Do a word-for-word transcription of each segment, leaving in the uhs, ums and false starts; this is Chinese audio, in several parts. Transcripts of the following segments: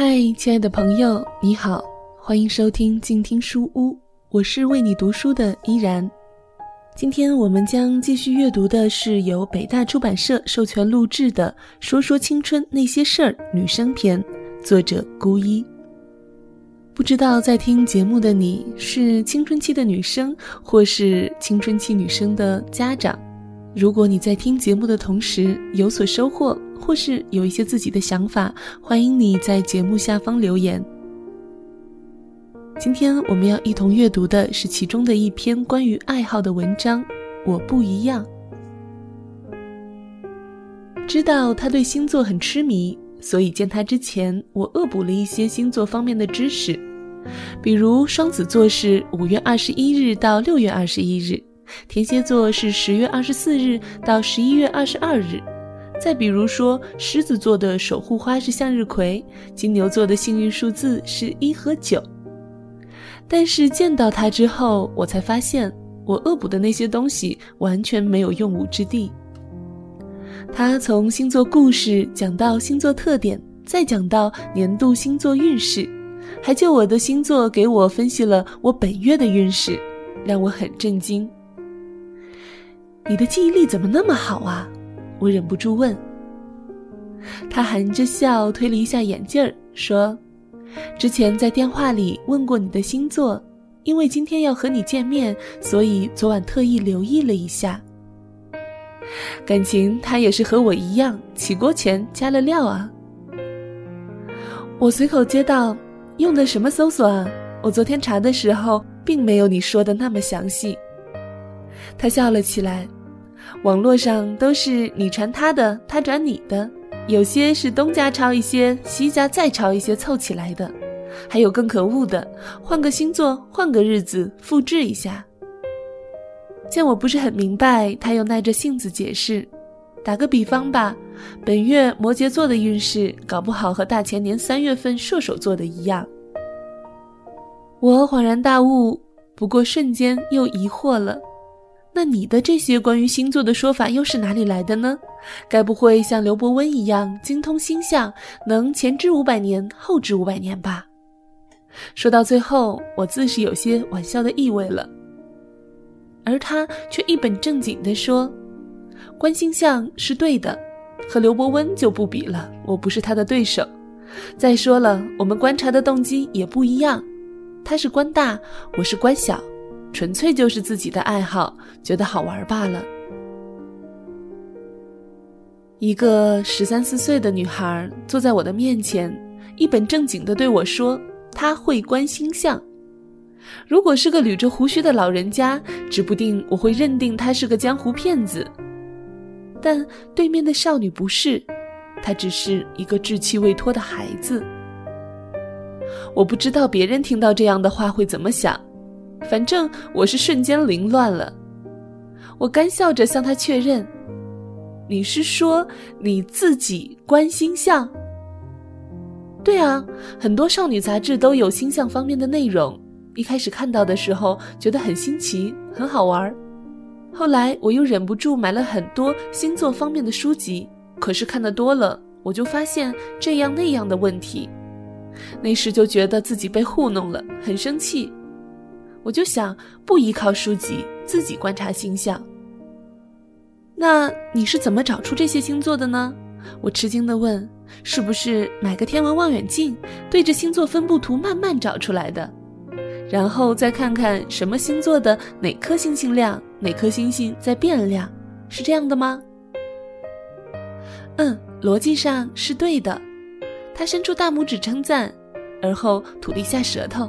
嗨，亲爱的朋友，你好，欢迎收听静听书屋，我是为你读书的依然。今天我们将继续阅读的是由北大出版社授权录制的《说说青春那些事儿》女生篇，作者孤一。不知道在听节目的你是青春期的女生，或是青春期女生的家长。如果你在听节目的同时有所收获，或是有一些自己的想法，欢迎你在节目下方留言。今天我们要一同阅读的是其中的一篇关于爱好的文章，《我不一样》。知道他对星座很痴迷，所以见他之前，我恶补了一些星座方面的知识，比如双子座是五月二十一日到六月二十一日，天蝎座是十月二十四日到十一月二十二日，再比如说狮子座的守护花是向日葵，金牛座的幸运数字是一和九。但是见到他之后，我才发现我恶补的那些东西完全没有用武之地。他从星座故事讲到星座特点，再讲到年度星座运势，还就我的星座给我分析了我本月的运势，让我很震惊。你的记忆力怎么那么好啊？我忍不住问。他含着笑推了一下眼镜儿，说，之前在电话里问过你的星座，因为今天要和你见面，所以昨晚特意留意了一下。感情他也是和我一样，起锅前加了料啊。我随口接到，用的什么搜索啊？我昨天查的时候并没有你说的那么详细。他笑了起来，网络上都是你传他的，他转你的，有些是东家抄一些，西家再抄一些凑起来的，还有更可恶的，换个星座，换个日子，复制一下。见我不是很明白，他又耐着性子解释，打个比方吧，本月摩羯座的运势搞不好和大前年三月份射手座的一样。我恍然大悟，不过瞬间又疑惑了，那你的这些关于星座的说法又是哪里来的呢？该不会像刘伯温一样精通星象，能前知五百年，后知五百年吧？说到最后，我自是有些玩笑的意味了，而他却一本正经地说，观星象是对的，和刘伯温就不比了，我不是他的对手。再说了，我们观察的动机也不一样，他是观大，我是观小，纯粹就是自己的爱好，觉得好玩罢了。一个十三四岁的女孩坐在我的面前，一本正经地对我说，她会观星象。如果是个捋着胡须的老人家，指不定我会认定她是个江湖骗子。但对面的少女不是，她只是一个稚气未脱的孩子。我不知道别人听到这样的话会怎么想，反正我是瞬间凌乱了。我干笑着向他确认，你是说你自己观星象？对啊，很多少女杂志都有星象方面的内容，一开始看到的时候觉得很新奇，很好玩。后来我又忍不住买了很多星座方面的书籍，可是看得多了，我就发现这样那样的问题。那时就觉得自己被糊弄了，很生气。我就想不依靠书籍，自己观察星象。那你是怎么找出这些星座的呢？我吃惊地问，是不是买个天文望远镜，对着星座分布图慢慢找出来的？然后再看看什么星座的哪颗星星亮，哪颗星星在变亮，是这样的吗？嗯，逻辑上是对的。他伸出大拇指称赞，而后吐了一下舌头。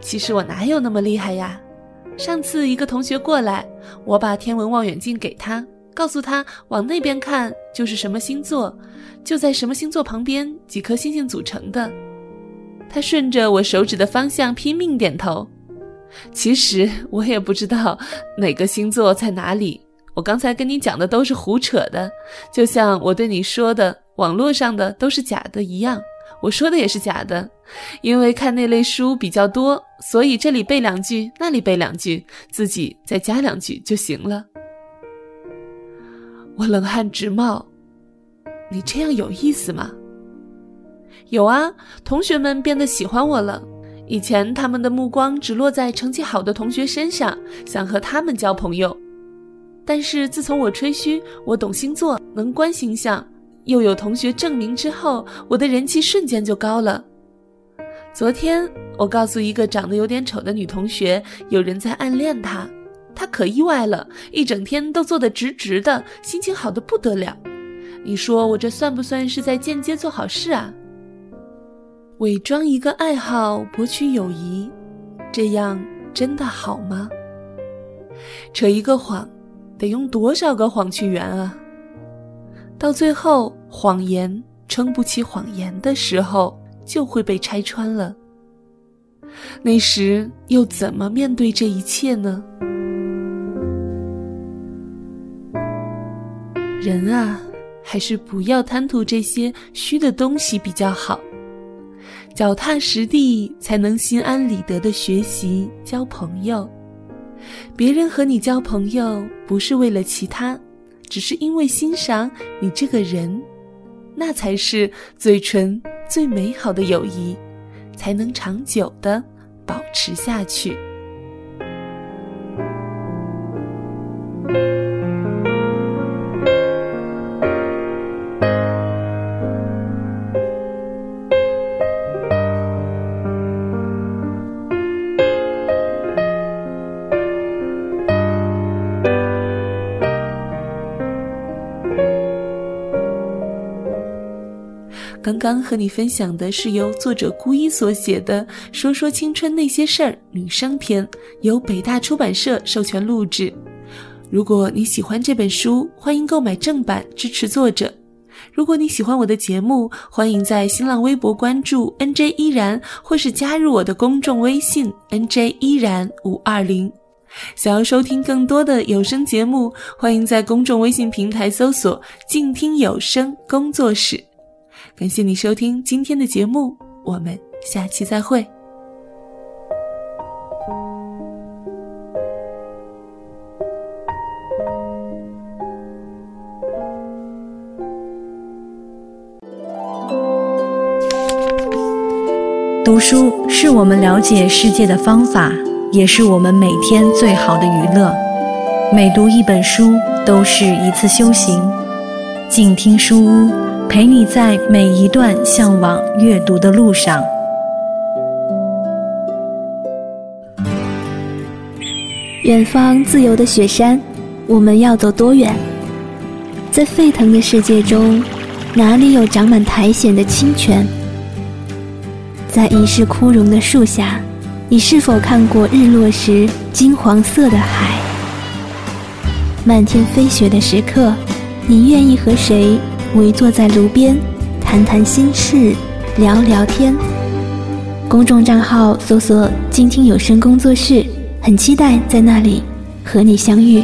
其实我哪有那么厉害呀，上次一个同学过来，我把天文望远镜给他，告诉他往那边看就是什么星座，就在什么星座旁边几颗星星组成的。他顺着我手指的方向拼命点头。其实我也不知道哪个星座在哪里，我刚才跟你讲的都是胡扯的，就像我对你说的网络上的都是假的一样，我说的也是假的，因为看那类书比较多，所以这里背两句，那里背两句，自己再加两句就行了。我冷汗直冒，你这样有意思吗？有啊，同学们变得喜欢我了。以前他们的目光只落在成绩好的同学身上，想和他们交朋友。但是自从我吹嘘我懂星座，能观星象，又有同学证明之后，我的人气瞬间就高了。昨天我告诉一个长得有点丑的女同学，有人在暗恋她，她可意外了，一整天都坐得直直的，心情好得不得了。你说我这算不算是在间接做好事啊？伪装一个爱好博取友谊，这样真的好吗？扯一个谎，得用多少个谎去圆啊？到最后，谎言撑不起谎言的时候，就会被拆穿了。那时又怎么面对这一切呢？人啊，还是不要贪图这些虚的东西比较好，脚踏实地才能心安理得地学习交朋友。别人和你交朋友不是为了其他，只是因为欣赏你这个人，那才是最纯最美好的友谊，才能长久地保持下去。刚刚和你分享的是由作者孤一所写的《说说青春那些事儿》女生篇，由北大出版社授权录制。如果你喜欢这本书，欢迎购买正版支持作者。如果你喜欢我的节目，欢迎在新浪微博关注 N J 依然，或是加入我的公众微信 N J 依然五二零。想要收听更多的有声节目，欢迎在公众微信平台搜索静听有声工作室。感谢你收听今天的节目，我们下期再会。读书是我们了解世界的方法，也是我们每天最好的娱乐。每读一本书都是一次修行。静听书屋，陪你在每一段向往阅读的路上。远方自由的雪山，我们要走多远？在沸腾的世界中，哪里有长满苔藓的清泉？在一世枯荣的树下，你是否看过日落时金黄色的海？漫天飞雪的时刻，你愿意和谁围坐在炉边，谈谈心事，聊聊天？公众账号搜索“静听有声工作室”，很期待在那里和你相遇。